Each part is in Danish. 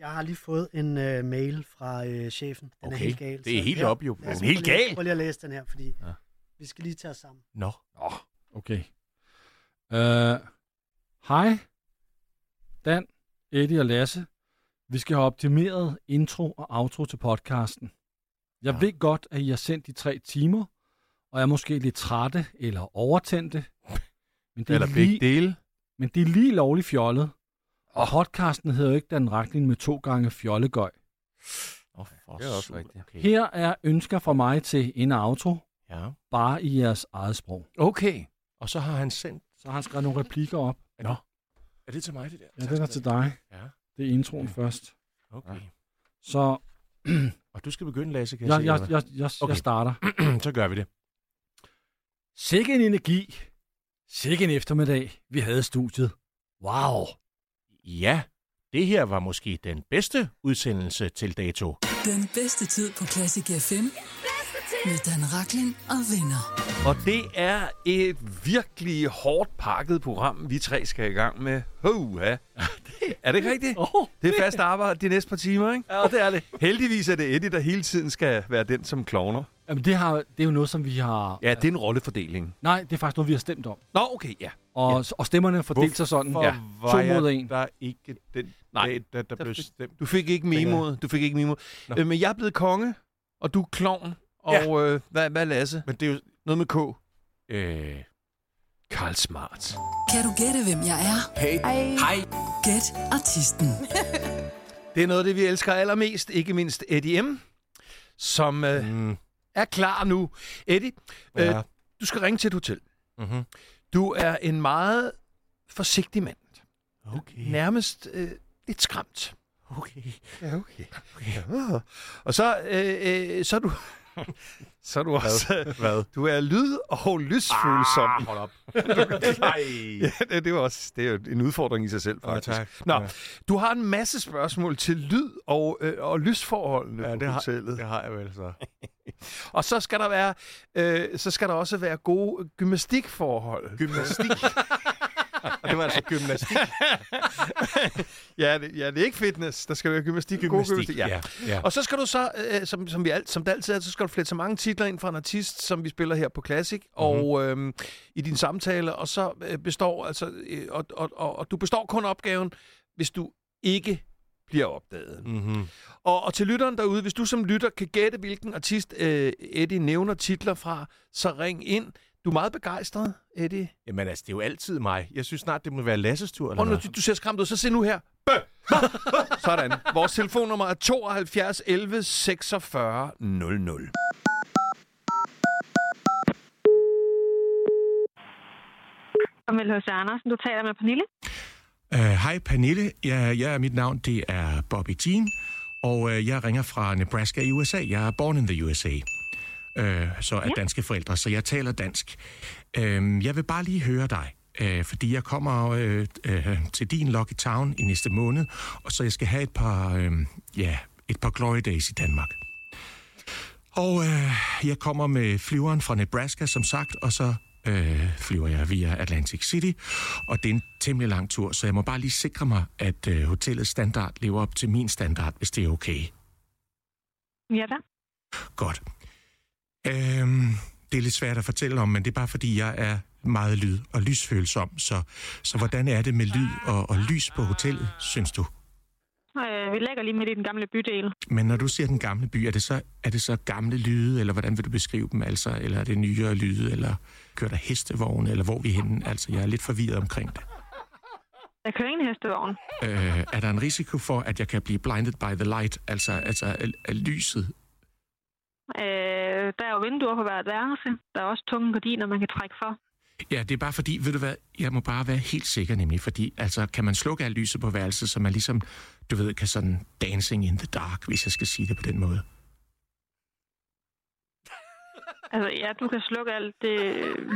Jeg har lige fået en mail fra chefen. Den okay. er helt gal. Det er helt op, jo. Den er helt gal. Prøv lige at læse den her, fordi vi skal lige tage os sammen. Nå. No. Okay. Hej, Dan, Eddie og Lasse. Vi skal have optimeret intro og outro til podcasten. Jeg ved godt, at I har sendt i 3 timer, og er måske lidt trætte eller overtændte. Men det er lige lovligt fjollet. Og podcasten hedder jo ikke Dan Rachlin med 2 gange fjollegøj. Det er også rigtigt. Okay. Her er ønsker fra mig til en outro, bare i jeres eget sprog. Okay, og så har han sendt... Så har han skrevet nogle replikker op. Nå. Er det til mig, det der? Ja, det er til dig. Ja. Det er introen først. Okay. Ja. Så... og du skal begynde, Lasse, kan jeg sige. Jeg starter. Så gør vi det. Sikke en energi. Sikke en eftermiddag, vi havde studiet. Wow. Ja, det her var måske den bedste udsendelse til dato. Den bedste tid på Classic FM med Dan Rachlin og venner. Og det er et virkelig hårdt pakket program, vi 3 skal i gang med. Er det ikke rigtigt? Det er fast arbejde de næste par timer, ikke? Ja, det er det. Heldigvis er det Eddie, der hele tiden skal være den, som klovner. Jamen, det er jo noget, som vi har... Ja, det er en rollefordeling. Nej, det er faktisk noget, vi har stemt om. Nå, okay, ja. Og stemmerne fordelte sig sådan. Ja. 2 mod 1. Der er ikke den dag, der blev stemt. Du fik ikke memoet. Men jeg er blevet konge, og du er klovn. Og hvad Lasse? Men det er jo noget med K. Carl Smart. Kan du gætte, hvem jeg er? Hej. Gæt artisten. Det er noget af det, vi elsker allermest. Ikke mindst Eddie M., som er klar nu. Eddie, du skal ringe til et hotel. Mm-hmm. Du er en meget forsigtig mand. Okay. Nærmest lidt skræmt. Okay. Og så er du... Så er du også... Hvad? Du er lyd- og lysfølsom. Hold op. Det er også det er en udfordring i sig selv, faktisk. Ja, tak. Nå, du har en masse spørgsmål til lyd- og lysforholdene på hotellet. Det har jeg vel så. Og så skal der være... så skal der også være gode gymnastikforhold. Og det var altså gymnastik. Det er ikke fitness. Der skal være gymnastik. Ja. Og så skal du så, som det altid er, så skal du flette så mange titler ind fra en artist, som vi spiller her på Classic, og i din samtale, og så består, altså, og du består kun opgaven, hvis du ikke bliver opdaget. Mm-hmm. Og til lytteren derude, hvis du som lytter kan gætte, hvilken artist Eddie nævner titler fra, så ring ind. Du er meget begejstret, Eddie. Jamen altså, det er jo altid mig. Jeg synes snart, det må være Lasses tur. Eller du ser skræmt ud, så se nu her. Sådan. Vores telefonnummer er 72 11 46 00. Velkommen hos Andersen. Du taler med Pernille. Hej Pernille. Jeg er mit navn. Det er Bobby Jean. Og jeg ringer fra Nebraska i USA. Jeg er born in the USA. Så er danske forældre, så jeg taler dansk. Jeg vil bare lige høre dig, fordi jeg kommer til din Lucky Town i næste måned, og så jeg skal have et par glory days i Danmark. Og jeg kommer med flyveren fra Nebraska, som sagt, og så flyver jeg via Atlantic City, og det er en temmelig lang tur, så jeg må bare lige sikre mig, at hotellets standard lever op til min standard, hvis det er okay. Ja da. Godt. Det er lidt svært at fortælle om, men det er bare fordi, jeg er meget lyd- og lysfølsom. Så hvordan er det med lyd og lys på hotellet, synes du? Vi ligger lige midt i den gamle bydel. Men når du siger den gamle by, er det så gamle lyde, eller hvordan vil du beskrive dem? Altså, eller er det nyere lyde, eller kører der hestevogne, eller hvor er vi henne? Altså, jeg er lidt forvirret omkring det. Der kører ingen hestevogn. Er der en risiko for, at jeg kan blive blinded by the light, altså lyset? Der er jo vinduer på hvert værelse. Der er også tunge gardiner, man kan trække for. Ja, det er bare fordi, ved du hvad, jeg må bare være helt sikker nemlig, fordi altså, kan man slukke alt lyset på værelset, så man ligesom, du ved, kan sådan dancing in the dark, hvis jeg skal sige det på den måde? Altså ja, du kan slukke alt det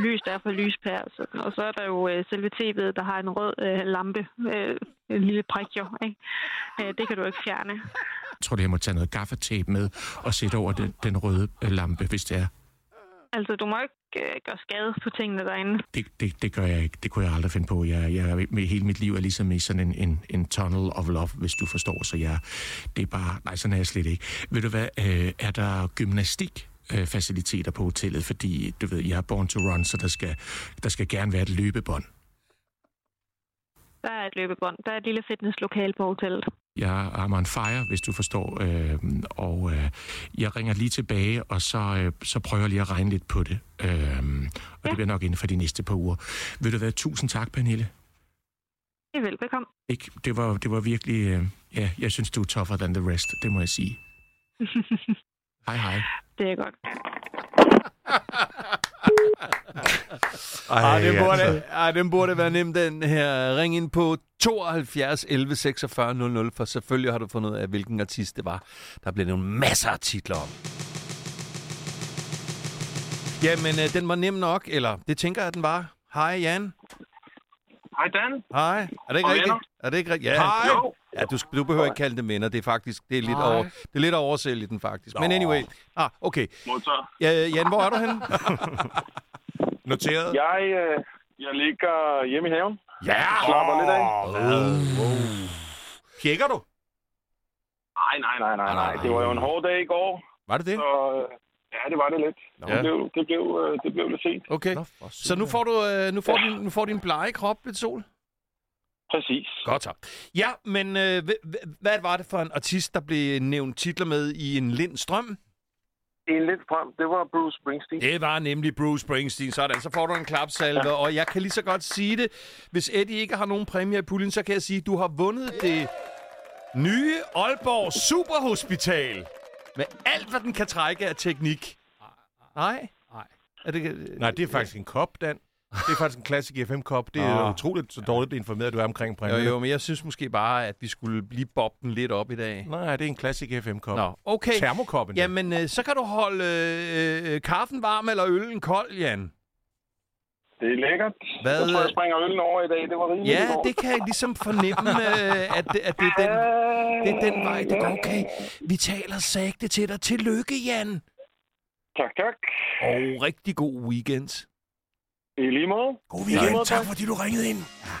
lys, der er på lyspærelsen, og så er der jo selve tv'et, der har en rød lampe, en lille prik jo, ikke? Det kan du ikke fjerne. Jeg tror, jeg må tage noget gaffatape med og sætte over den røde lampe, hvis det er. Altså, du må ikke gøre skade på tingene derinde. Det gør jeg ikke. Det kunne jeg aldrig finde på. Jeg med hele mit liv er ligesom i sådan en tunnel of love, hvis du forstår. Så det er bare... Nej, sådan er jeg slet ikke. Ved du hvad? Er der gymnastik? Faciliteter på hotellet, fordi du ved, jeg er born to run, så der skal gerne være et løbebånd. Der er et løbebånd. Der er et lille fitnesslokale på hotellet. Jeg er on fire, hvis du forstår, og jeg ringer lige tilbage, og så prøver jeg lige at regne lidt på det. Og ja. Det bliver nok inden for de næste par uger. Vil du være 1000 tak, Pernille? Det er velbekomme. Ikke? Det var virkelig... ja, jeg synes, du er tougher than the rest, det må jeg sige. Hej. Det er godt. Den burde være nem, den her. Ring ind på 72 11 46 00, for selvfølgelig har du fundet ud af, hvilken artist det var. Der blev nogle masser af titler om. Jamen, den var nem nok, eller det tænker jeg, den var. Hej, Jan. Hej, Dan. Hej. Er det ikke rigtigt? Er det ikke rigtigt? Ja. Hej. Jo. Ja, du behøver ikke kalde dem venner. Det er faktisk lidt oversælge den faktisk. Nå. Men anyway. Ah, okay. Ja, Jan, hvor er du henne? Noteret. Jeg ligger hjemme i haven. Ja. Slapper lidt af. Pjekker du? Nej. Det var jo en hård dag i går. Var det det? Så, ja, det var det lidt. Ja. Det blev lidt sent. Okay. Nå, så nu får du nu får din blege krop lidt sol. Præcis. Godt så. Ja, men hvad var det for en artist, der blev nævnt titler med i en Lindstrøm? En Lindstrøm, det var Bruce Springsteen. Det var nemlig Bruce Springsteen. Sådan, så får du en klapsalve, ja. Og jeg kan lige så godt sige det. Hvis Eddie ikke har nogen præmie i puljen, så kan jeg sige, at du har vundet det nye Aalborg Superhospital. Med alt, hvad den kan trække af teknik. Nej. Det er faktisk en kop, Dan. Det er faktisk en Classic FM-kop. Det er utroligt så dårligt informeret, du er omkring præmien. Jo, men jeg synes måske bare, at vi skulle lige bobbe den lidt op i dag. Nej, det er en Classic FM-kop. Nå, okay. Termokoppen. Jamen, så kan du holde kaffen varm eller øllen kold, Jan. Det er lækkert. Jeg tror, jeg springer øllen over i dag. Det var rimelig godt. Ja, det kan jeg ligesom fornemme, at det er den vej, det går. Okay, vi taler sagte til dig. Tillykke, Jan. Tak. Og rigtig god weekend. I lige måde. God weekend. Tak, fordi du ringede ind. Ja.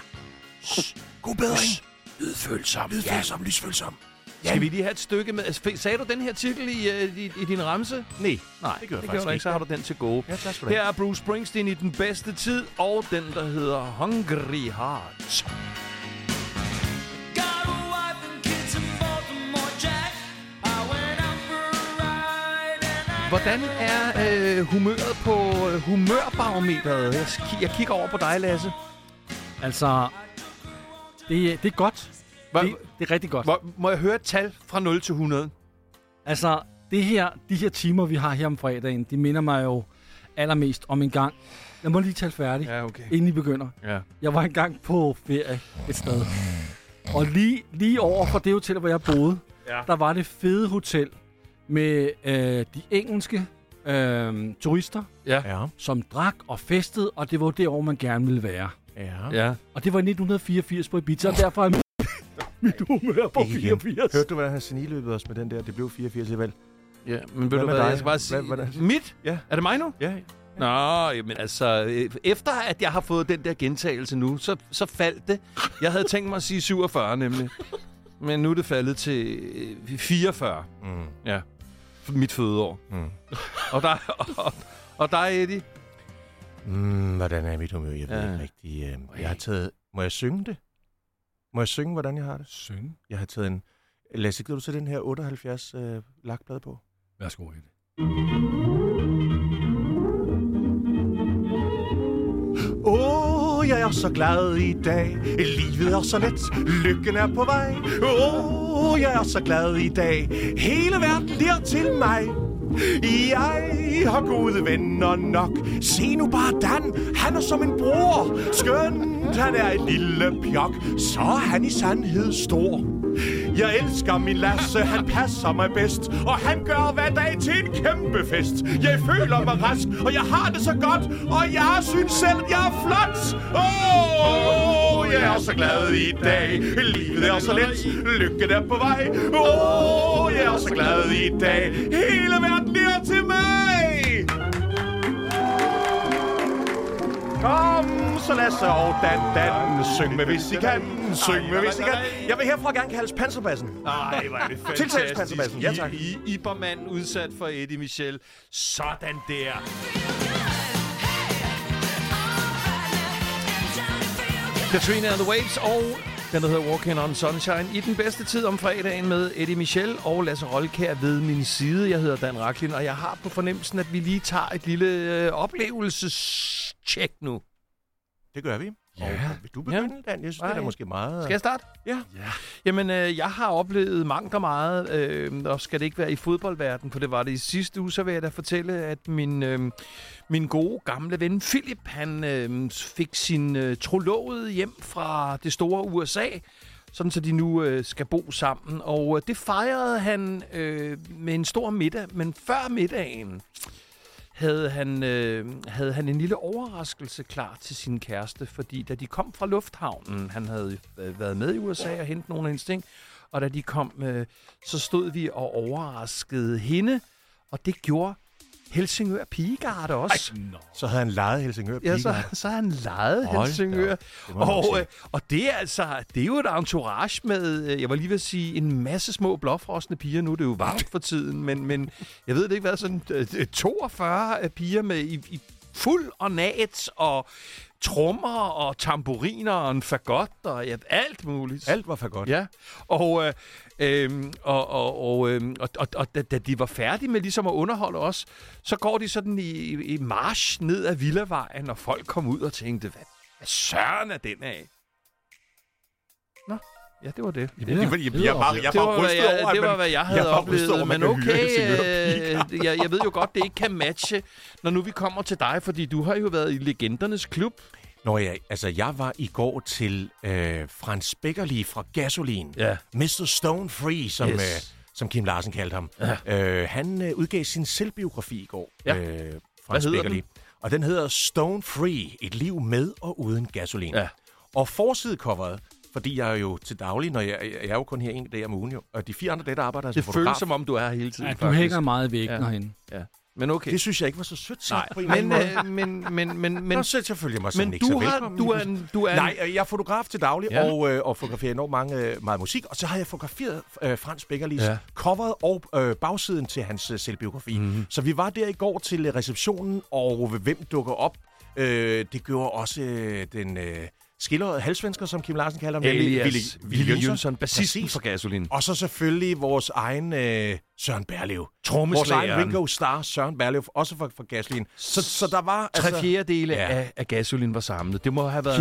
God bedring. Lydfølsom. Lysfølsom. Jan. Skal vi lige have et stykke med... Sagde du den her titel i din ramse? Nej, det gør jeg faktisk ikke. Så har du den til gode. Ja, tak skal du have. Her er Bruce Springsteen i den bedste tid, og den, der hedder Hungry Heart. Hvordan er humøret på humørbarometeret? Jeg kigger over på dig, Lasse. Altså, det er godt. Det er rigtig godt. Må jeg høre et tal fra 0 til 100? Altså, de her timer, vi har her om fredagen, de minder mig jo allermest om en gang. Jeg må lige tale færdigt, inden I begynder. Ja. Jeg var engang på ferie et sted. Og lige over for det hotel, hvor jeg boede, der var det fede hotel med de engelske turister, som drak og festede, og det var det år, man gerne ville være. Ja. Og det var i 1984 på Ibiza, og derfor er mit humør på 84. Hørte du, hvordan han seniløbede os med den der? Det blev 84 alligevel. Ja, men ved du hvad, jeg skal bare sige... Mit? Ja. Er det mig nu? Ja. Nå, men altså... Efter at jeg har fået den der gentagelse nu, så faldt det. Jeg havde tænkt mig at sige 47 nemlig. Men nu er det faldet til 44. Mm. Ja. Mit fødeår. Mm. Og der er Eddie. Hvordan er mit humør? Jeg ved ikke rigtig... Jeg har taget... Må jeg synge det? Må jeg synge, hvordan jeg har det? Synge? Jeg har taget en... Lasse, gider du så den her 78 lakblad på? Værsgo, Eddie. Jeg er så glad i dag. Livet er så let. Lykken er på vej. Jeg er så glad i dag. Hele verden der til mig. Jeg har gode venner nok. Se nu bare Dan, han er som en bror. Skønt, han er et lille pjok. Så er han i sandhed stor. Jeg elsker min Lasse, han passer mig bedst. Og han gør hver dag til en kæmpe fest. Jeg føler mig rask, og jeg har det så godt. Og jeg synes selv, jeg er flot. Jeg er så glad i dag. Livet er så let. Lykken er på vej. Jeg er så glad i dag. Hele verden er til mig. Kom, så Lasse og Dan, syng med, hvis I kan. Syng med, hvis I kan. Jeg vil herfra gerne kaldes Panserbassen. Nej, hvor er det fantastisk. Tiltales Panserbassen. Ja, tak. Ibermanden udsat for Eddie Michel. Sådan der. Katrina and the Waves og den, der hedder Walking on Sunshine. I den bedste tid om fredagen med Eddie Michel og Lasse Rollkær ved min side. Jeg hedder Dan Rachlin, og jeg har på fornemmelsen, at vi lige tager et lille oplevelsescheck nu. Det gør vi. Ja. Og vil du begynde, Dan? Jeg synes, det er måske meget... Skal jeg starte? Ja. Jamen, jeg har oplevet mangt og meget, og skal det ikke være i fodboldverdenen, for det var det i sidste uge, så vil jeg da fortælle, at min gode gamle ven Philip, han fik sin trolovede hjem fra det store USA, sådan så de nu skal bo sammen. Og det fejrede han med en stor middag, men før middagen... Havde han en lille overraskelse klar til sin kæreste, fordi da de kom fra lufthavnen, han havde været med i USA og hentet nogle af hendes ting, og da de kom, så stod vi og overraskede hende, og det gjorde Helsingør Pigegarde også. Ej, no. Så havde han lejet Helsingør Pigegarde. Ja, så havde han lejet Helsingør. Og det er altså, det er jo et entourage med, jeg var lige ved at sige, en masse små blåfrosne piger. Nu er det jo varmt for tiden, men jeg ved det ikke, hvad sådan 42 piger med i fuld ornat og trommer og tamburiner og en fagot og alt muligt. Alt var fagot. Ja, og da de var færdige med ligesom at underholde os, så går de sådan i march ned ad Villavejen, og folk kom ud og tænkte, hvad søren er den af? Nå. Ja, det var det. Det var, hvad jeg havde oplevet. Men okay, jeg ved jo godt, det ikke kan matche, når nu vi kommer til dig, fordi du har jo været i Legendernes Klub. Nå ja, altså jeg var i går til Frans Beckerlee fra Gasolin. Ja. Mr. Stone Free, som Kim Larsen kaldte ham. Ja. Han udgav sin selvbiografi i går, ja. Frans Beckerlee. Og den hedder Stone Free, et liv med og uden gasolin. Ja. Og forsidecoveret... Fordi jeg er jo til daglig, når jeg er jo kun her en dag om ugen, jo. Og de 4 andre dage, der arbejder som fotograf. Det føles som om, du er her hele tiden, faktisk. Du hænger meget væk, ja. Herinde. Ja. Men okay. Det synes jeg ikke var så sødt sagt på en eller anden måde. Men selvfølgelig mig sådan ikke så velkommen. Du er... Nej, jeg er fotograf til daglig, ja. og fotograferer enormt meget musik. Og så har jeg fotograferet Frans Beckerlees coveret og bagsiden til hans selvbiografi. Mm-hmm. Så vi var der i går til receptionen, og hvem dukker op? Det gjorde også den... skildrede halvsvensker, som Kim Larsen kalder ham. Elias Williamson, bassisten for Gasolin. Og så selvfølgelig vores egen Søren Berlev. Vores egen Ringo Starr, Søren Berlev, også for Gasolin. Så der var... 3/4 ja. af Gasolin var samlet. Det må have været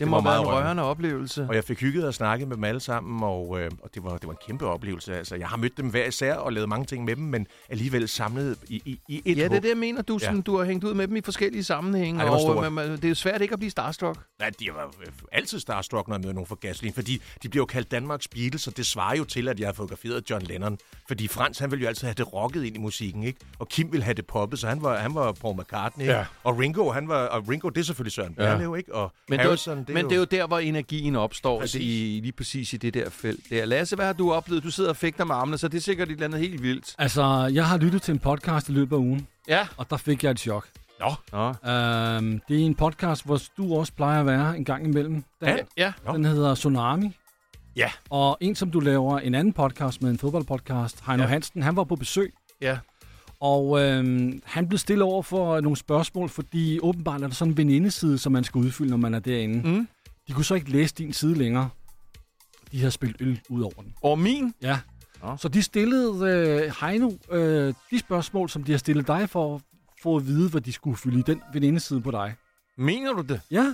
en rørende oplevelse. Og jeg fik hygget og snakket med dem alle sammen, og det var en kæmpe oplevelse. Altså, jeg har mødt dem hver især og lavet mange ting med dem, men alligevel samlet i et håb. Ja, det er det, jeg mener. Du har hængt ud med dem i forskellige sammenhænge. Ej, det er jo svært ikke at blive starstruck. Nej, jeg var altid starstruck, når jeg mødte nogen fra Gasolin, fordi de bliver jo kaldt Danmarks Beatles, og det svarer jo til, at jeg har fotograferet John Lennon. Fordi Frans, han ville jo altid have det rocket ind i musikken, ikke? Og Kim ville have det poppet, så han var Paul McCartney, ja. Og Ringo, det er selvfølgelig Søren Berlev, ikke? Og men Harrison, det er jo der, hvor energien opstår, altså lige præcis i det der felt. Der. Lasse, hvad har du oplevet? Du sidder og fægter med armene, så det er sikkert et eller andet helt vildt. Altså, jeg har lyttet til en podcast i løbet af ugen, ja. Og der fik jeg et chok. Det er en podcast, hvor du også plejer at være en gang imellem. Den hedder Sonami. Ja. Og en, som du laver en anden podcast med, en fodboldpodcast, Heino Hansen, han var på besøg. Ja. Og han blev stillet over for nogle spørgsmål, fordi åbenbart er der sådan en venindeside, som man skal udfylde, når man er derinde. Mm. De kunne så ikke læse din side længere. De havde spillet øl ud over den. Over min? Ja. Så de stillede Heino de spørgsmål, som de har stillet dig for at vide, hvad de skulle fylde i den venindeside på dig. Mener du det? Ja.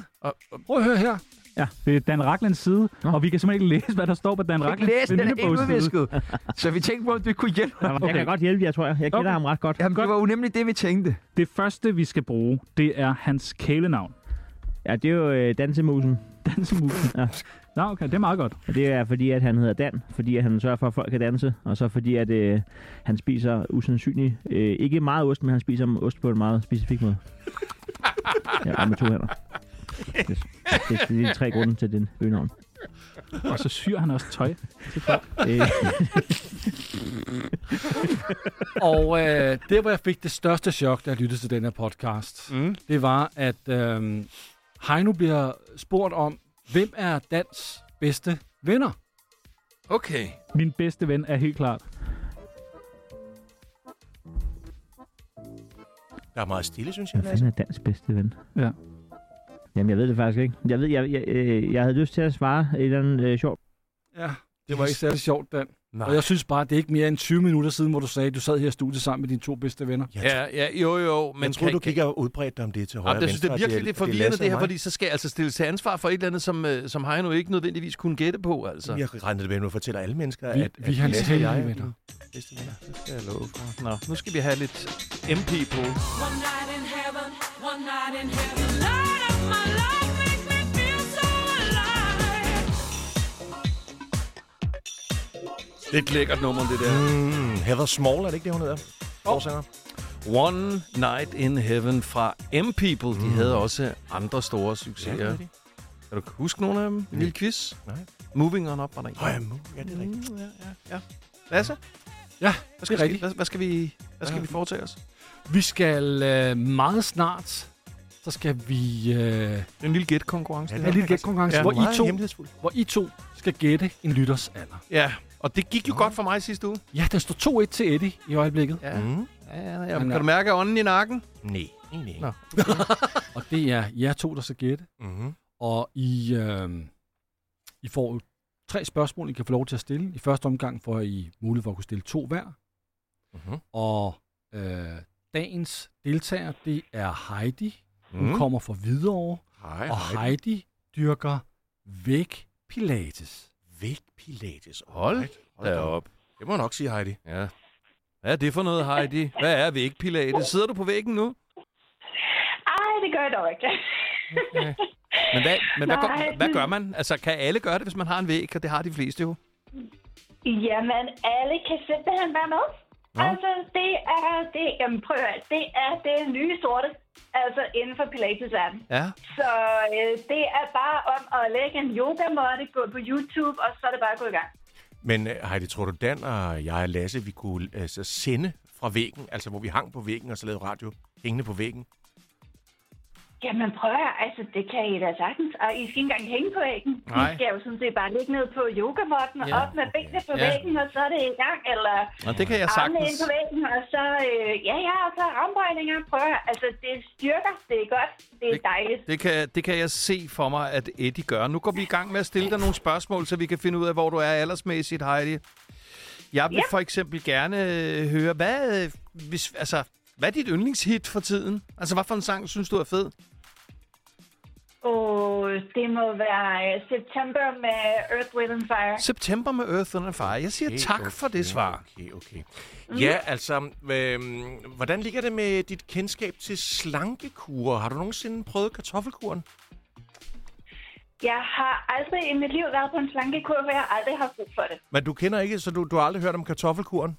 Prøv at høre her. Ja, det er Dan Rachlins side, og vi kan simpelthen ikke læse, hvad der står på Dan Rachlins side. Den er indudvisket. Så vi tænkte på, at vi kunne hjælpe ham. Okay. Jeg kan godt hjælpe jer, tror jeg. Jeg kender ham ret godt. Jamen, det var jo nemlig det, vi tænkte. Det første, vi skal bruge, det er hans kælenavn. Ja, det er jo Dansemusen. Dansemusen, ja. Nå, okay, det er meget godt. Og det er fordi, at han hedder Dan, fordi at han sørger for, at folk kan danse, og så fordi, at han spiser usandsynligt. Ikke meget ost, men han spiser ost på en meget specifik måde. Ja, med 2 hænder. Det er 3 grunde til den øgenavn. Og så syr han også tøj. Og der, hvor jeg fik det største chok, da jeg lyttede til den her podcast, det var, at Heino bliver spurgt om, hvem er Dans bedste venner? Okay. Min bedste ven er helt klart. Der er meget stille, synes jeg. Hvad fanden er Dans bedste ven? Ja. Jamen, jeg ved det faktisk ikke. Jeg ved, jeg havde lyst til at svare et eller andet sjovt. Ja, det var ikke særlig sjovt, Dan. Nej. Og jeg synes bare, det er ikke mere end 20 minutter siden, hvor du sagde, at du sad her i studiet sammen med dine to bedste venner. Jo. Men jeg tror, du kigger udbredt dig om det til højre og venstre. Jeg synes, det er virkelig lidt forvirrende det her, fordi så skal jeg altså stille til ansvar for et eller andet, som Heino ikke nødvendigvis kunne gætte på. Altså. Jeg render det med, nu fortæller alle mennesker, at vi har hans heldige venner. Bedste venner, det skal jeg love for. Nå, nu skal vi have lidt M-People. One night in heaven, one night in heaven, light up my life. Det er et lækkert nummer, det der. Heather Small, er det ikke det, hun hedder? Forsanger. One Night in Heaven fra M-People. De havde også andre store succeser. Ja, kan du huske nogle af dem? En lille quiz? Nej. Moving On Up var der ikke. Ja, det er rigtigt. Ja. Lasse? Ja, hvad skal vi foretage os? Vi skal meget snart... Så skal vi... En lille gætkonkurrence. Ja, en lille gætkonkurrence, hvor I to skal gætte en lytters alder. Ja, og det gik jo godt for mig sidste uge. Ja, der stod 2-1 til Eddie i øjeblikket. Ja. Kan du mærke ånden i nakken? Nej, egentlig ikke. Og det er jer to, der skal gætte. Mm-hmm. Og I får 3 spørgsmål, I kan få lov til at stille. I første omgang får I mulighed for at kunne stille 2 hver. Mm-hmm. Og dagens deltager, det er Heidi. Hun kommer fra Hvidovre, og Heidi dyrker vægpilates. Vægpilates? Hold da op. Det må nok sige, Heidi. Ja. Hvad er det for noget, Heidi? Hvad er vægpilates? Sidder du på væggen nu? Ej, det gør jeg dog ikke. Okay. Men hvad gør man? Altså, kan alle gøre det, hvis man har en væg? Og det har de fleste jo. Jamen, alle kan simpelthen være med. Nå. Altså, det er det nye sorte. Altså inden for pilates-verden. Ja. Så det er bare om at lægge en yogamåtte, gå på YouTube, og så er det bare at gå i gang. Men Heidi, tror du, Dan og jeg og Lasse, vi kunne så sende fra væggen, altså hvor vi hang på væggen og så lavede radio hængende på væggen? Jamen prøv at altså det kan I da sagtens. Og I skal ikke engang hænge på væggen. Nej. I skal jo sådan set bare ligge ned på yogamåtten, og op med benene på væggen, og så er det i gang. Eller og det kan jeg sagtens. Armene ind på væggen, og så, og så armbøjninger. Prøv at, altså det styrker, det er godt, det er dejligt. Det kan jeg se for mig, at Eddie gør. Nu går vi i gang med at stille dig nogle spørgsmål, så vi kan finde ud af, hvor du er aldersmæssigt, Heidi. Jeg vil for eksempel gerne høre, hvad er dit yndlingshit for tiden? Altså, hvad for en sang synes du er fed? Det må være September med Earth, Wind & Fire. September med Earth, Wind & Fire. Jeg siger tak for det svar. Okay. Ja, altså, hvordan ligger det med dit kendskab til slankekure? Har du nogensinde prøvet kartoffelkuren? Jeg har aldrig i mit liv været på en slankekur, for jeg har aldrig haft brug for det. Men du kender ikke, så du har aldrig hørt om kartoffelkuren?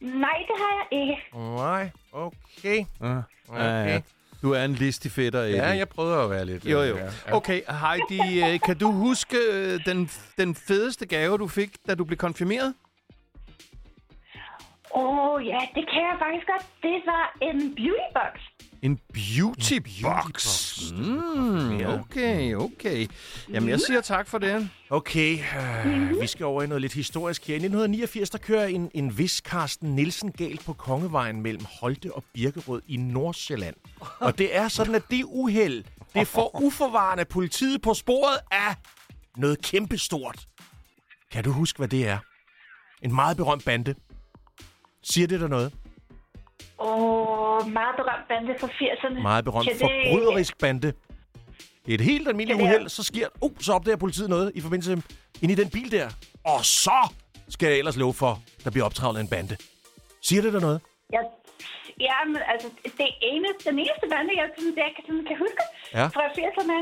Nej, det har jeg ikke. Nej, okay. Ja. Du er en listig fætter, Eddie. Ja, jeg prøver at være lidt. Jo. Okay, Heidi, kan du huske den fedeste gave, du fik, da du blev konfirmeret? Ja, det kan jeg faktisk godt. Det var en beautybox. En beautybox? Okay. Jamen, jeg siger tak for det. Okay, vi skal over i noget lidt historisk her. I 1989, der kører en vis Carsten Nielsen galt på Kongevejen mellem Holte og Birkerød i Nordsjælland. Og det er sådan, at det uheld, det får uforvarende politiet på sporet af noget kæmpestort. Kan du huske, hvad det er? En meget berømt bande. Siger det der noget? Meget berømt bande fra 80'erne. Meget berømt forbryderisk bande. Det er et helt almindeligt uheld, så sker... så opdager politiet noget i forbindelse ind i den bil der. Og så skal jeg ellers love for, der bliver optrævlet en bande. Siger det der noget? Men altså, den eneste bande, jeg kan huske fra 80'erne,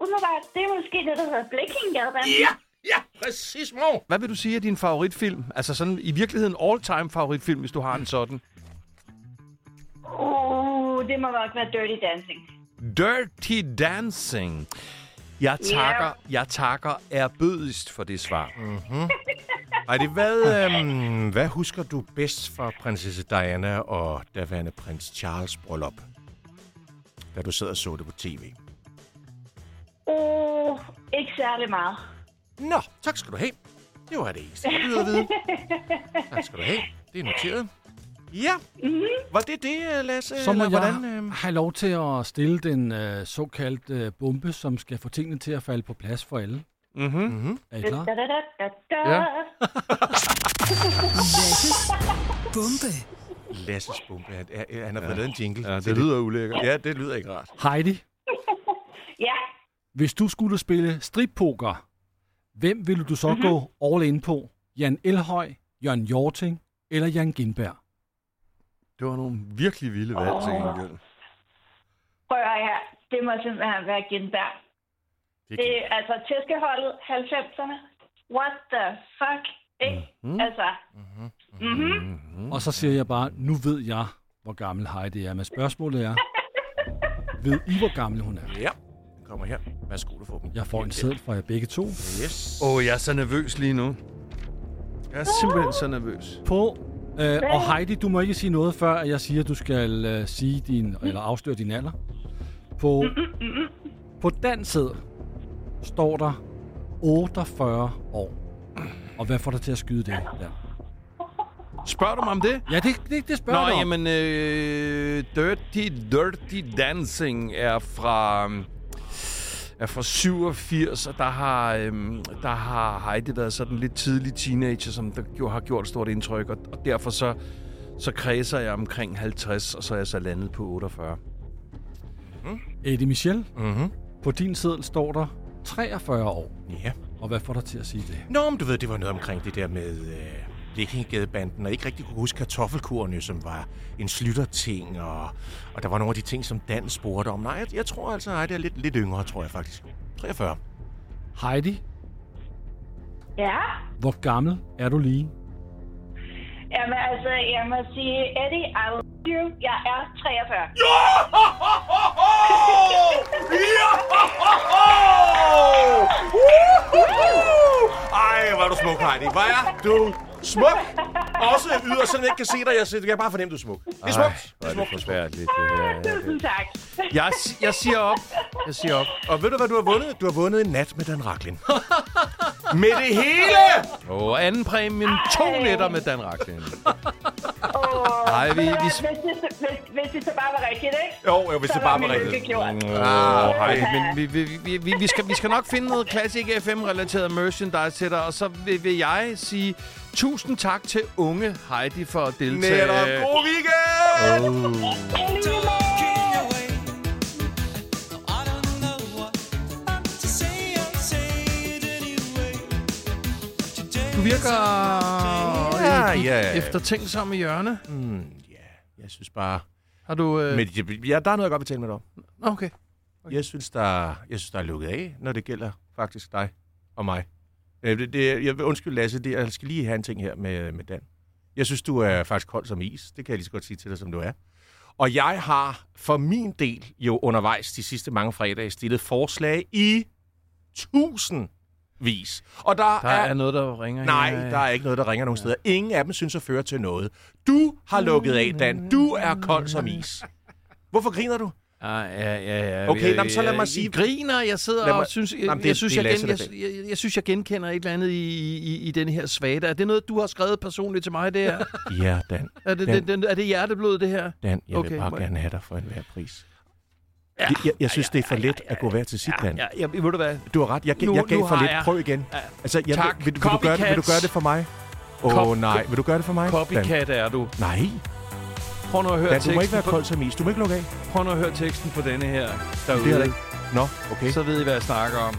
umiddelbart, det er måske det, der hedder Blekingegade-banden. Ja, præcis, mor. Hvad vil du sige er din favoritfilm? Altså sådan i virkeligheden all-time favoritfilm, hvis du har en sådan. Det må nok være Dirty Dancing. Dirty Dancing. Jeg takker ærbødigst for det svar. Mm-hmm. Ej, det hvad husker du bedst fra prinsesse Diana og daværende prins Charles bryllup, da du sad og så det på tv? Ikke særlig meget. Nå, tak skal du have. Det var det eneste, jeg ville vide. Tak skal du have. Det er noteret. Ja, var det, Lasse? Så må jeg have lov til at stille den såkaldte bombe, som skal få tingene til at falde på plads for alle. Mhm. Mm-hmm. Er I klar? Ja. Lasses bombe. Lasses bombe. Han har fået lavet en jingle. Ja, det lyder ulækkert. Ja, det lyder ikke rart. Heidi? Ja? Hvis du skulle spille strippoker, hvem ville du så gå all in på? Jan Elhøj, Jørgen Hjorting eller Jan Gindberg? Det var nogle virkelig vilde valg til gengæld. Prøv at høre her. Det må simpelthen være Gindberg. Det er altså tæskeholdet 90'erne. What the fuck? Ikke? Altså. Og så siger jeg bare, nu ved jeg, hvor gammel Heidi er. Men spørgsmålet er, ved I, hvor gammel hun er? Ja, den kommer her. Værsgo, du får dem. Jeg får en seddel fra jer begge to. Yes. Jeg er så nervøs lige nu. Jeg er simpelthen så nervøs. Og Heidi, du må ikke sige noget, før jeg siger, at du skal sige din, eller afsløre din alder. På danset står der 48 år. Og hvad får dig til at skyde det? Ja. Spørger du mig om det? Ja, det spørger du om. Nå, jamen, Dirty Dancing er fra 87, og der har Heidi været sådan lidt tidlig teenager, som der har gjort et stort indtryk, og derfor så kredser jeg omkring 50, og så er jeg så landet på 48. Eddie Michel, på din seddel står der 43 år. Ja. Og hvad får dig til at sige det? Nå, men du ved, det var noget omkring det der med Blekingegade-banden, og ikke rigtig kunne huske kartoffelkurene, som var en slytterting, og der var nogle af de ting, som Dan spurgte om. Nej, jeg tror altså, at det er lidt yngre, tror jeg faktisk. 43. Heidi? Ja? Hvor gammel er du lige? Jamen altså, jeg må sige, Eddie, I love you. Jeg er 43. Ja! Ej, hvor er du smuk, Heidi. Hvor er du smuk! Også yder, selvom jeg ikke kan se dig. Jeg kan bare fornemme, du er smuk. Det er smukt. Det er smukt. Tusind tak. Jeg siger op. Og ved du, hvad du har vundet? Du har vundet en nat med Dan Rachlin. Med det hele! Og anden præmien, 2 nætter med Dan Rachlin. Hvis det så bare var rigtigt, ikke? Jo, hvis det bare var rigtigt. Vi skal nok finde noget Classic FM-relateret merchandise til dig, og så vil jeg sige tusind tak til unge Heidi for at deltage. Netop. God weekend! Du virker eftertænksomme hjørne. Jeg synes bare... Har du... der er noget, jeg godt vil tale med dig om. Okay. Jeg synes, der er lukket af, når det gælder faktisk dig og mig. Undskyld, Lasse, jeg skal lige have en ting her med Dan. Jeg synes, du er faktisk kold som is. Det kan jeg lige så godt sige til dig, som du er. Og jeg har for min del jo undervejs de sidste mange fredage stillet forslag i 1000 vis. Og der er noget, der ringer. Nej, der er ikke noget, der ringer nogen steder. Ingen af dem synes at føre til noget. Du har lukket af, Dan. Du er kold som is. Hvorfor griner du? Ja. Okay, så lad mig sige... griner, jeg sidder og synes... Jeg synes, jeg genkender et eller andet i den her svada. Er det noget, du har skrevet personligt til mig, det her? Ja, Dan. Er det hjerteblod, det her? Dan, jeg vil bare gerne have dig for enhver pris. Ja. Jeg synes, det er for let at gå hver til sit land. Ja, ved du hvad? Du har ret. Jeg gav for lidt. Prøv igen. Altså, tak. Vil du gøre det for mig? Nej. Vil du gøre det for mig? Copycat er du. Nej. Prøv nu at høre teksten. Du må ikke være kold som is. Du må ikke lukke af. Prøv nu at høre teksten på denne her derude. Det er det ikke. Nå, okay. Så ved I, hvad jeg snakker om.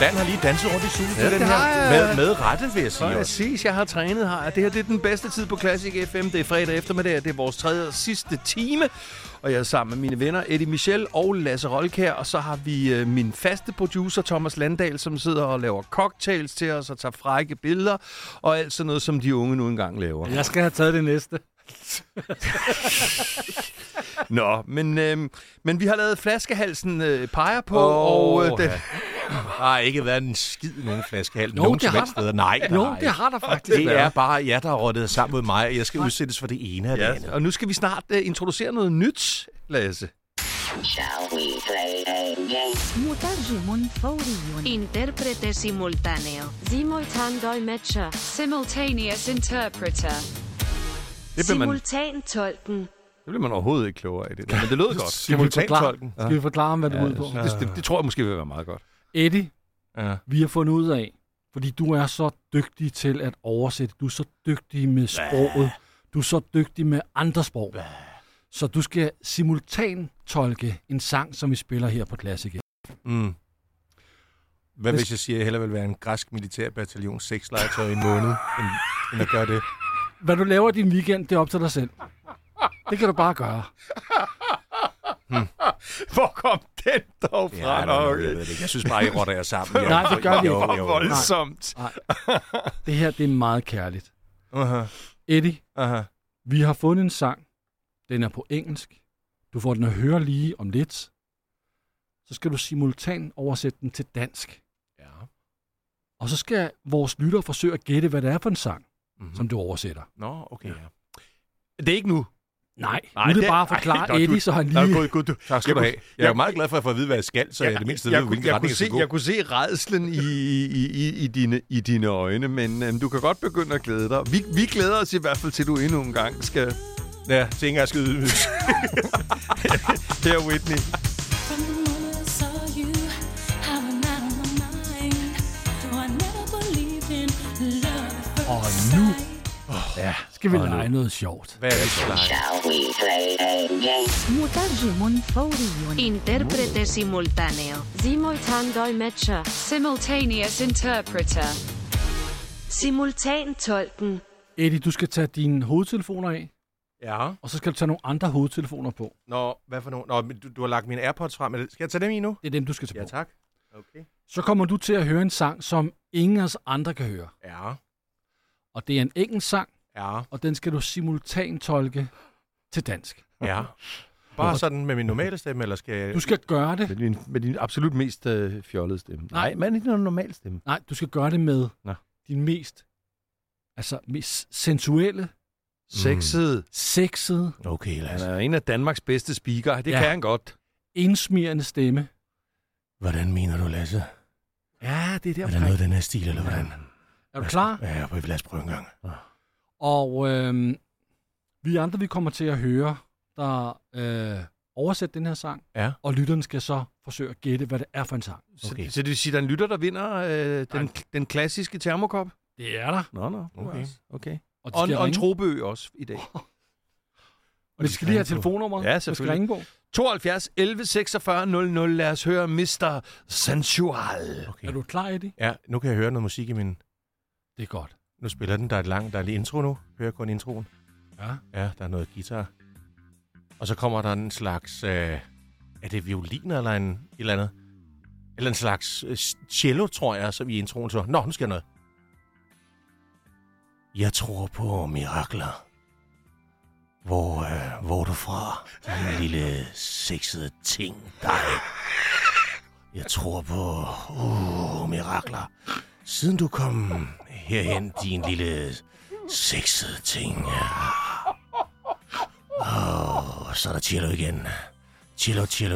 Dan har lige danset rundt i suget til den her med rette, vil jeg sige. Præcis, jeg har trænet her. Det her det er den bedste tid på Classic FM. Det er fredag eftermiddag, det er vores tredje og sidste time. Og jeg er sammen med mine venner Eddie Michel og Lasse Rollkær. Og så har vi min faste producer Thomas Landahl, som sidder og laver cocktails til os og tager frække billeder. Og alt sådan noget, som de unge nu engang laver. Jeg skal have taget det næste. Nå, men vi har lavet flaskehalsen peger på, og det har ikke været en skid nogen flaskehals nogen som helst steder. Nej, det har der faktisk. Det er bare der har rottet sammen med mig, og jeg skal udsættes for det ene og det andet. Og nu skal vi snart introducere noget nyt, Lasse. Shall we play a game? Mutarjimon Forion. Interprete simultaneo. Simultandolmetscher. Simultaneous interpreter. Simultantolken. Det bliver man overhovedet ikke klogere af det der, men det lød godt. Simultantolken. Skal vi forklare, hvad du ud på? Det tror jeg måske vil være meget godt. Eddie, vi har fundet ud af, fordi du er så dygtig til at oversætte, du er så dygtig med sproget, du er så dygtig med andre sprog. Så du skal simultantolke en sang, som vi spiller her på Classic. Mm. Hvad hvis jeg siger, jeg hellere vil være en græsk militærbataljon 6-legetøj i en måned, end at gøre det? Hvad du laver i din weekend, det er op til dig selv. Det kan du bare gøre. Hvor kom den dog fra? Jeg synes bare, I rotter jer sammen. Nej, det gør vi ikke. Det var voldsomt. Nej. Det her, det er meget kærligt. Eddie, vi har fundet en sang. Den er på engelsk. Du får den at høre lige om lidt. Så skal du simultan oversætte den til dansk. Ja. Og så skal vores lyttere forsøge at gætte, hvad det er for en sang, som du oversætter. Nå, okay. Ja. Det er ikke nu. Nej, nu er det bare at forklare Eddie, så han lige... God, tak skal du have. Jeg er meget glad for at få at vide, hvad jeg skal, så jeg det mindste ved, hvilken retning jeg skal gå. Jeg kunne se rædslen i dine øjne, men du kan godt begynde at glæde dig. Vi glæder os i hvert fald til, du endnu en gang skal... Ja, til engang skal ydmyges. Her er Whitney. Og nu... Ja, skal vi lege noget sjovt. Hvad er det for lege? Interprete simultaneo. Simultandolmetscher. Simultaneous interpreter. Simultantolken. Eddie, du skal tage dine hovedtelefoner af. Ja. Og så skal du tage nogle andre hovedtelefoner på. Nå, hvad for nogle? Nå, du har lagt mine AirPods frem. Skal jeg tage dem i nu? Det er dem, du skal tage på. Ja, tak. Okay. Så kommer du til at høre en sang, som ingen af os andre kan høre. Ja. Og det er en engelsk sang, og den skal du simultantolke til dansk. Ja. Bare sådan med min normale stemme, eller skal jeg... Du skal gøre det... Med din absolut mest fjollede stemme. Nej, men ikke nogen normal stemme. Nej, du skal gøre det med din mest sensuelle... Sexede. Okay, lad os. Han er en af Danmarks bedste speaker. Det kan han godt. Indsmirrende stemme. Hvordan mener du, Lasse? Ja, det er der. Er der noget af den her stil, eller hvordan? Er du klar? Ja, lad os prøve en gang. Og vi andre, vi kommer til at høre, der oversætter den her sang, og lytteren skal så forsøge at gætte, hvad det er for en sang. Okay. Så det vil sige, at der er en lytter, der vinder den klassiske termokop? Det er der. Nå. Okay. Og en trobøg også i dag. Og de skal lige have telefonnummeret. Ja, selvfølgelig. Skal ringe på. 72 11 46 00. Lad os høre Mr. Sensual. Okay. Er du klar, Eddie? Ja, nu kan jeg høre noget musik i min... Det er godt. Nu spiller den. Der er lige intro nu. Hører kun introen. Ja, der er noget guitar. Og så kommer der en slags... er det violiner eller en et eller andet? Eller en slags cello, tror jeg, som i introen så... Nå, nu skal jeg noget. Jeg tror på mirakler. Hvor er du fra? Den lille sexede ting, dig. Jeg tror på mirakler. Siden du kom herhen, din lille sexede ting. Så er der cello igen.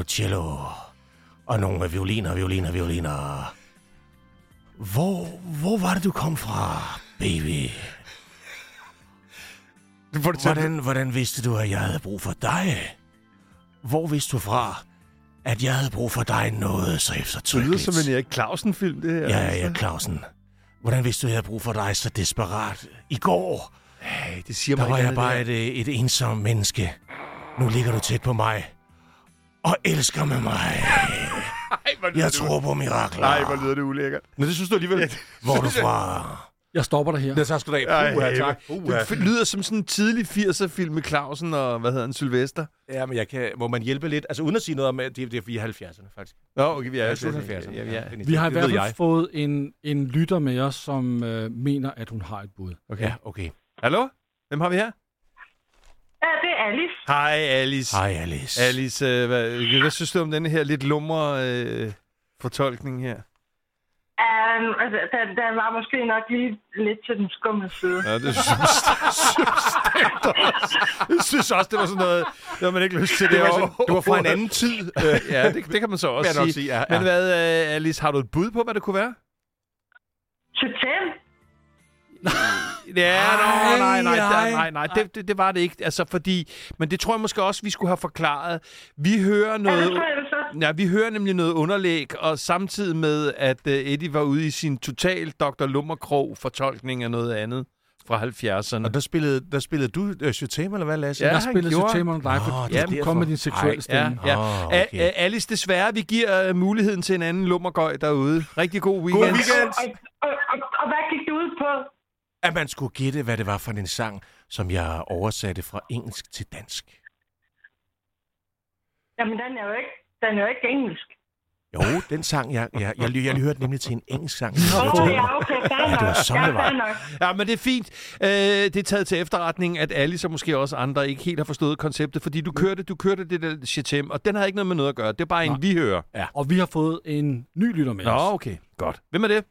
Cello. Og nogle violiner. Hvor var det, du kom fra, baby? Hvordan vidste du, at jeg havde brug for dig? Hvor vidste du fra, at jeg havde brug for dig noget så eftertrykkeligt? Det lyder som en Erik Clausen-film, det her. Ja, Erik Clausen. Hvordan vidste du, at jeg havde brug for dig så desperat? I går, det siger der var jeg bare et ensomt menneske. Nu ligger du tæt på mig og elsker med mig. Jeg tror på mirakler. Nej, hvor lyder det ulækkert. Men det synes du alligevel. Ja, hvor er du fra? Jeg stopper dig her. Ja, tak skal du have. Tak. Det lyder som sådan en tidlig 80'er-film med Clausen og, hvad hedder han, Sylvester. Ja, men jeg kan, må man hjælpe lidt? Altså, uden at sige noget om, at det er vi er 70'erne, faktisk. Nå, okay, vi er 70'erne. Ja. Vi har i hvert fald fået en lytter med os, som mener, at hun har et bud. Okay. Ja, okay. Hallo? Hvem har vi her? Ja, det er Alice. Hej, Alice. Hej, Alice. Alice, hvad synes du om denne her lidt lumre fortolkning her? Der var måske nok lige lidt til den skumle side. Ja, det synes også, det var sådan noget, det har man ikke lyst til. Det var fra en anden tid. Ja, det kan man så også sige. Ja. Men hvad, Alice, har du et bud på, hvad det kunne være? Totem. Ja, nej. Det var det ikke. Altså, fordi, men det tror jeg måske også, vi skulle have forklaret. Vi hører noget. Ja, vi hører nemlig noget underlæg, og samtidig med, at Eddie var ude i sin total Dr. Lummerkrog-fortolkning af noget andet fra 70'erne. Og der spillede du Sytema, eller hvad, Lasse? Ja, jeg spillede Sytema on live, for du kom med din seksuelle stemme. Ja. Okay. Alice, desværre, vi giver muligheden til en anden lummergøj derude. Rigtig god weekend. God weekend. Og hvad gik det ud på? At man skulle gætte, hvad det var for en sang, som jeg oversatte fra engelsk til dansk. Jamen, den er jo ikke engelsk. Jo, den sang, jeg hørte nemlig til en engelsk sang. Ja, okay, det var sådan, det var. Ja, men det er fint. Det er taget til efterretning, at Alice og måske også andre ikke helt har forstået konceptet, fordi du kørte det der shit, og den har ikke noget med noget at gøre. Det er bare en, vi hører. Ja. Og vi har fået en ny lytter med os. Nå, okay. Godt. Hvem er det?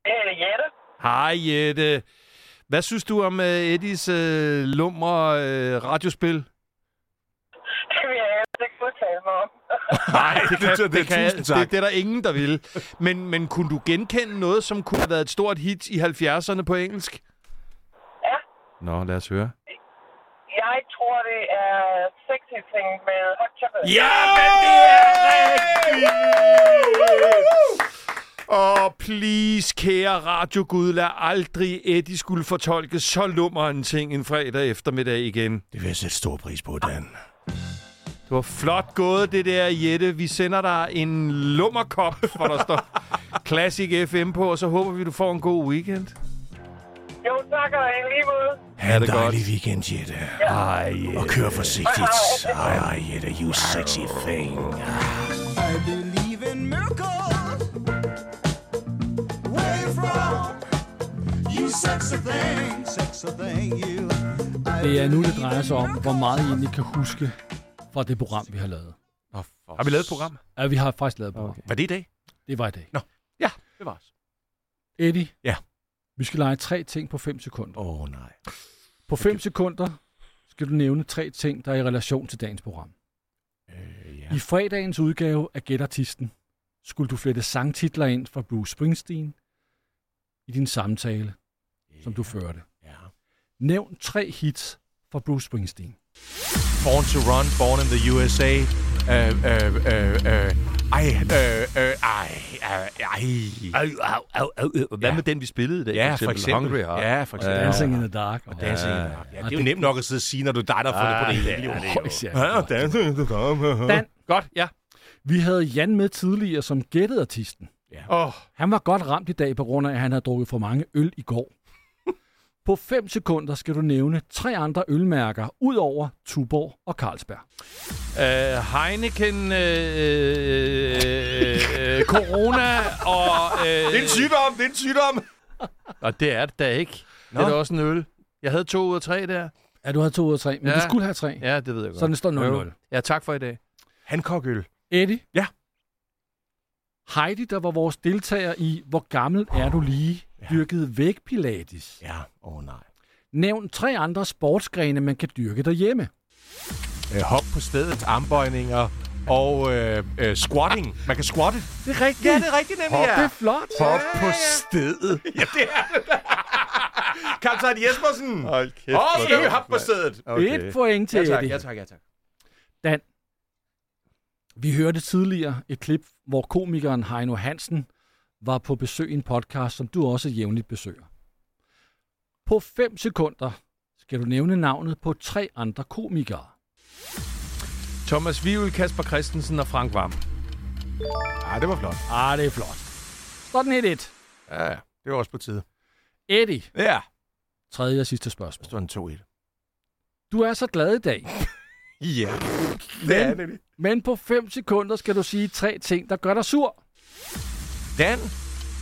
Jette. Hej Jette. Hvad synes du om Eddies lumre radiospil? Det kan jeg tale mig om. Nej, det er der ingen, der vil. Men kunne du genkende noget, som kunne have været et stort hit i 70'erne på engelsk? Ja. Nå, lad os høre. Jeg tror, det er sexy ting med Hot Chocolate. Ja, men det er rigtigt! Og please, kære radiogud, lad aldrig Eddie skulle fortolke så lummer en ting en fredag eftermiddag igen. Det vil jeg sætte stor pris på, Dan. Det var flot gået, det der, Jette. Vi sender dig en lummerkop, hvor der står Classic FM på, og så håber vi, du får en god weekend. Jo, tak, og en lige måde. Ha' en dejlig weekend, Jette. Ja. Ej, Jette. Og kør forsigtigt. Ej, Jette, you sexy thing. I believe in miracles. Det er nu, det drejer sig om, hvor meget I egentlig kan huske fra det program, vi har lavet. Har vi lavet et program? Ja, vi har faktisk lavet et program. Okay. Var det i dag? Det var i dag. Nå, ja, det var os. Eddie? Ja? Vi skal lege 3 ting på 5 sekunder. Åh, nej. På 5 sekunder skal du nævne 3 ting, der er i relation til dagens program. I fredagens udgave af Gæt Artisten skulle du flette sangtitler ind fra Bruce Springsteen i din samtale, som du førte. Ja. Nævn 3 hits fra Bruce Springsteen. Born to Run, Born in the USA, Hvad med den, vi spillede i dag? Ja, for eksempel. Ja, for eksempel. Dancing in the Dark. Og Dancing in the Dark. Ja, det er jo nemt nok at sidde og sige, når du er dig, der har fundet på det hele. Ja, Dancing in the Dark. Dan. Godt, ja. Vi havde Jan med tidligere, som gættede artisten. Ja. Oh. Han var godt ramt i dag, på grund af, at han havde drukket for mange øl i går. På 5 sekunder skal du nævne 3 andre ølmærker, ud over Tuborg og Carlsberg. Heineken, Corona og... Det er en sygdom, Og det er det da ikke. Nå. Det er da også en øl. Jeg havde 2 ud af 3 der. Ja, du havde 2 ud af 3, men du skulle have 3. Ja, det ved jeg godt. Så den står 0-0. Ja, tak for i dag. Hankokøl. Eddie? Ja. Heidi, der var vores deltager i Hvor gammel er du lige, dyrkede væk pilates. Ja, nej. Nævn 3 andre sportsgrene, man kan dyrke derhjemme. Hop på stedet, armbøjninger og squatting. Man kan squatte. Det er rigtigt. Ja, det er rigtigt nemlig. Hop, det er flot. Hop på stedet. Ja, det er det. Kaptajn Jespersen. Åh, skal vi hoppe på stedet. Okay. 1 point til Eddie. Ja, tak. Dan. Vi hørte tidligere et klip, hvor komikeren Heino Hansen var på besøg i en podcast, som du også jævnligt besøger. På 5 sekunder skal du nævne navnet på 3 andre komikere. Thomas Wivel, Kasper Christensen og Frank Hvam. Ah, det var flot. Ah, det er flot. Står den 1-1. Ja, det var også på tide. Eddie. Ja. Tredje og sidste spørgsmål. Står den 2-1. Du er så glad i dag. Ja. Men på 5 sekunder skal du sige 3 ting, der gør dig sur. Dan.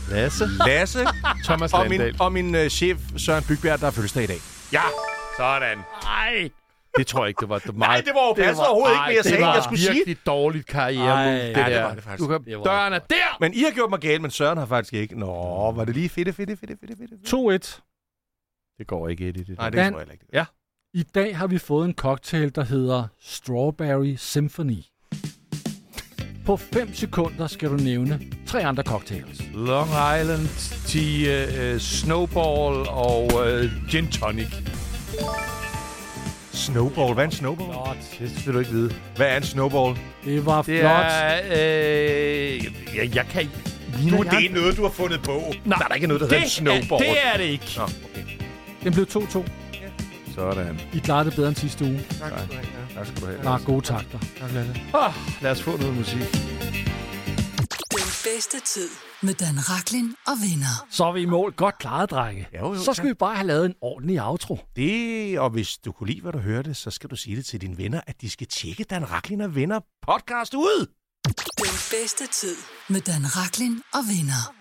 Lasse. Thomas Landahl. Og min chef, Søren Bygbjerg, der er fødselsdag i dag. Ja. Sådan. Nej. Det tror jeg ikke, det var meget... Nej, det var jo passet overhovedet ikke, hvad jeg sagde, jeg skulle sige. Det var virkelig dårligt karrieremod, det der. Det var det faktisk. Døren er der! Men I har gjort mig galt, men Søren har faktisk ikke. Nå, var det lige fedt. 2-1. Det går ikke, Eddie. Nej, det tror jeg ikke. Ja. I dag har vi fået en cocktail, der hedder Strawberry Symphony. På 5 sekunder skal du nævne 3 andre cocktails. Long Island, Tea, Snowball og Gin Tonic. Snowball. Hvad er en snowball? Flot. Det vil du ikke vide. Hvad er en snowball? Det var flot. Jeg kan ikke... Nu det er noget, du har fundet på. Nej, der er ikke noget, der hedder en snowball. Det er det ikke. Nå, okay. Den blev 2-2. Ja. Sådan. I klarede det bedre end sidste uge. Tak skal du have. Ja. Tak skal du have. Der er gode takter. Tak, Lasse. Lad os få noget musik. Den bedste tid med Dan Rachlin og venner. Så er vi i mål. Godt klaret, drenge. Jo, så skal vi bare have lavet en ordentlig outro. Det, og hvis du kunne lide, hvad du hørte, så skal du sige det til dine venner, at de skal tjekke Dan Rachlin og venner podcast ud. Den bedste tid med Dan Rachlin og venner.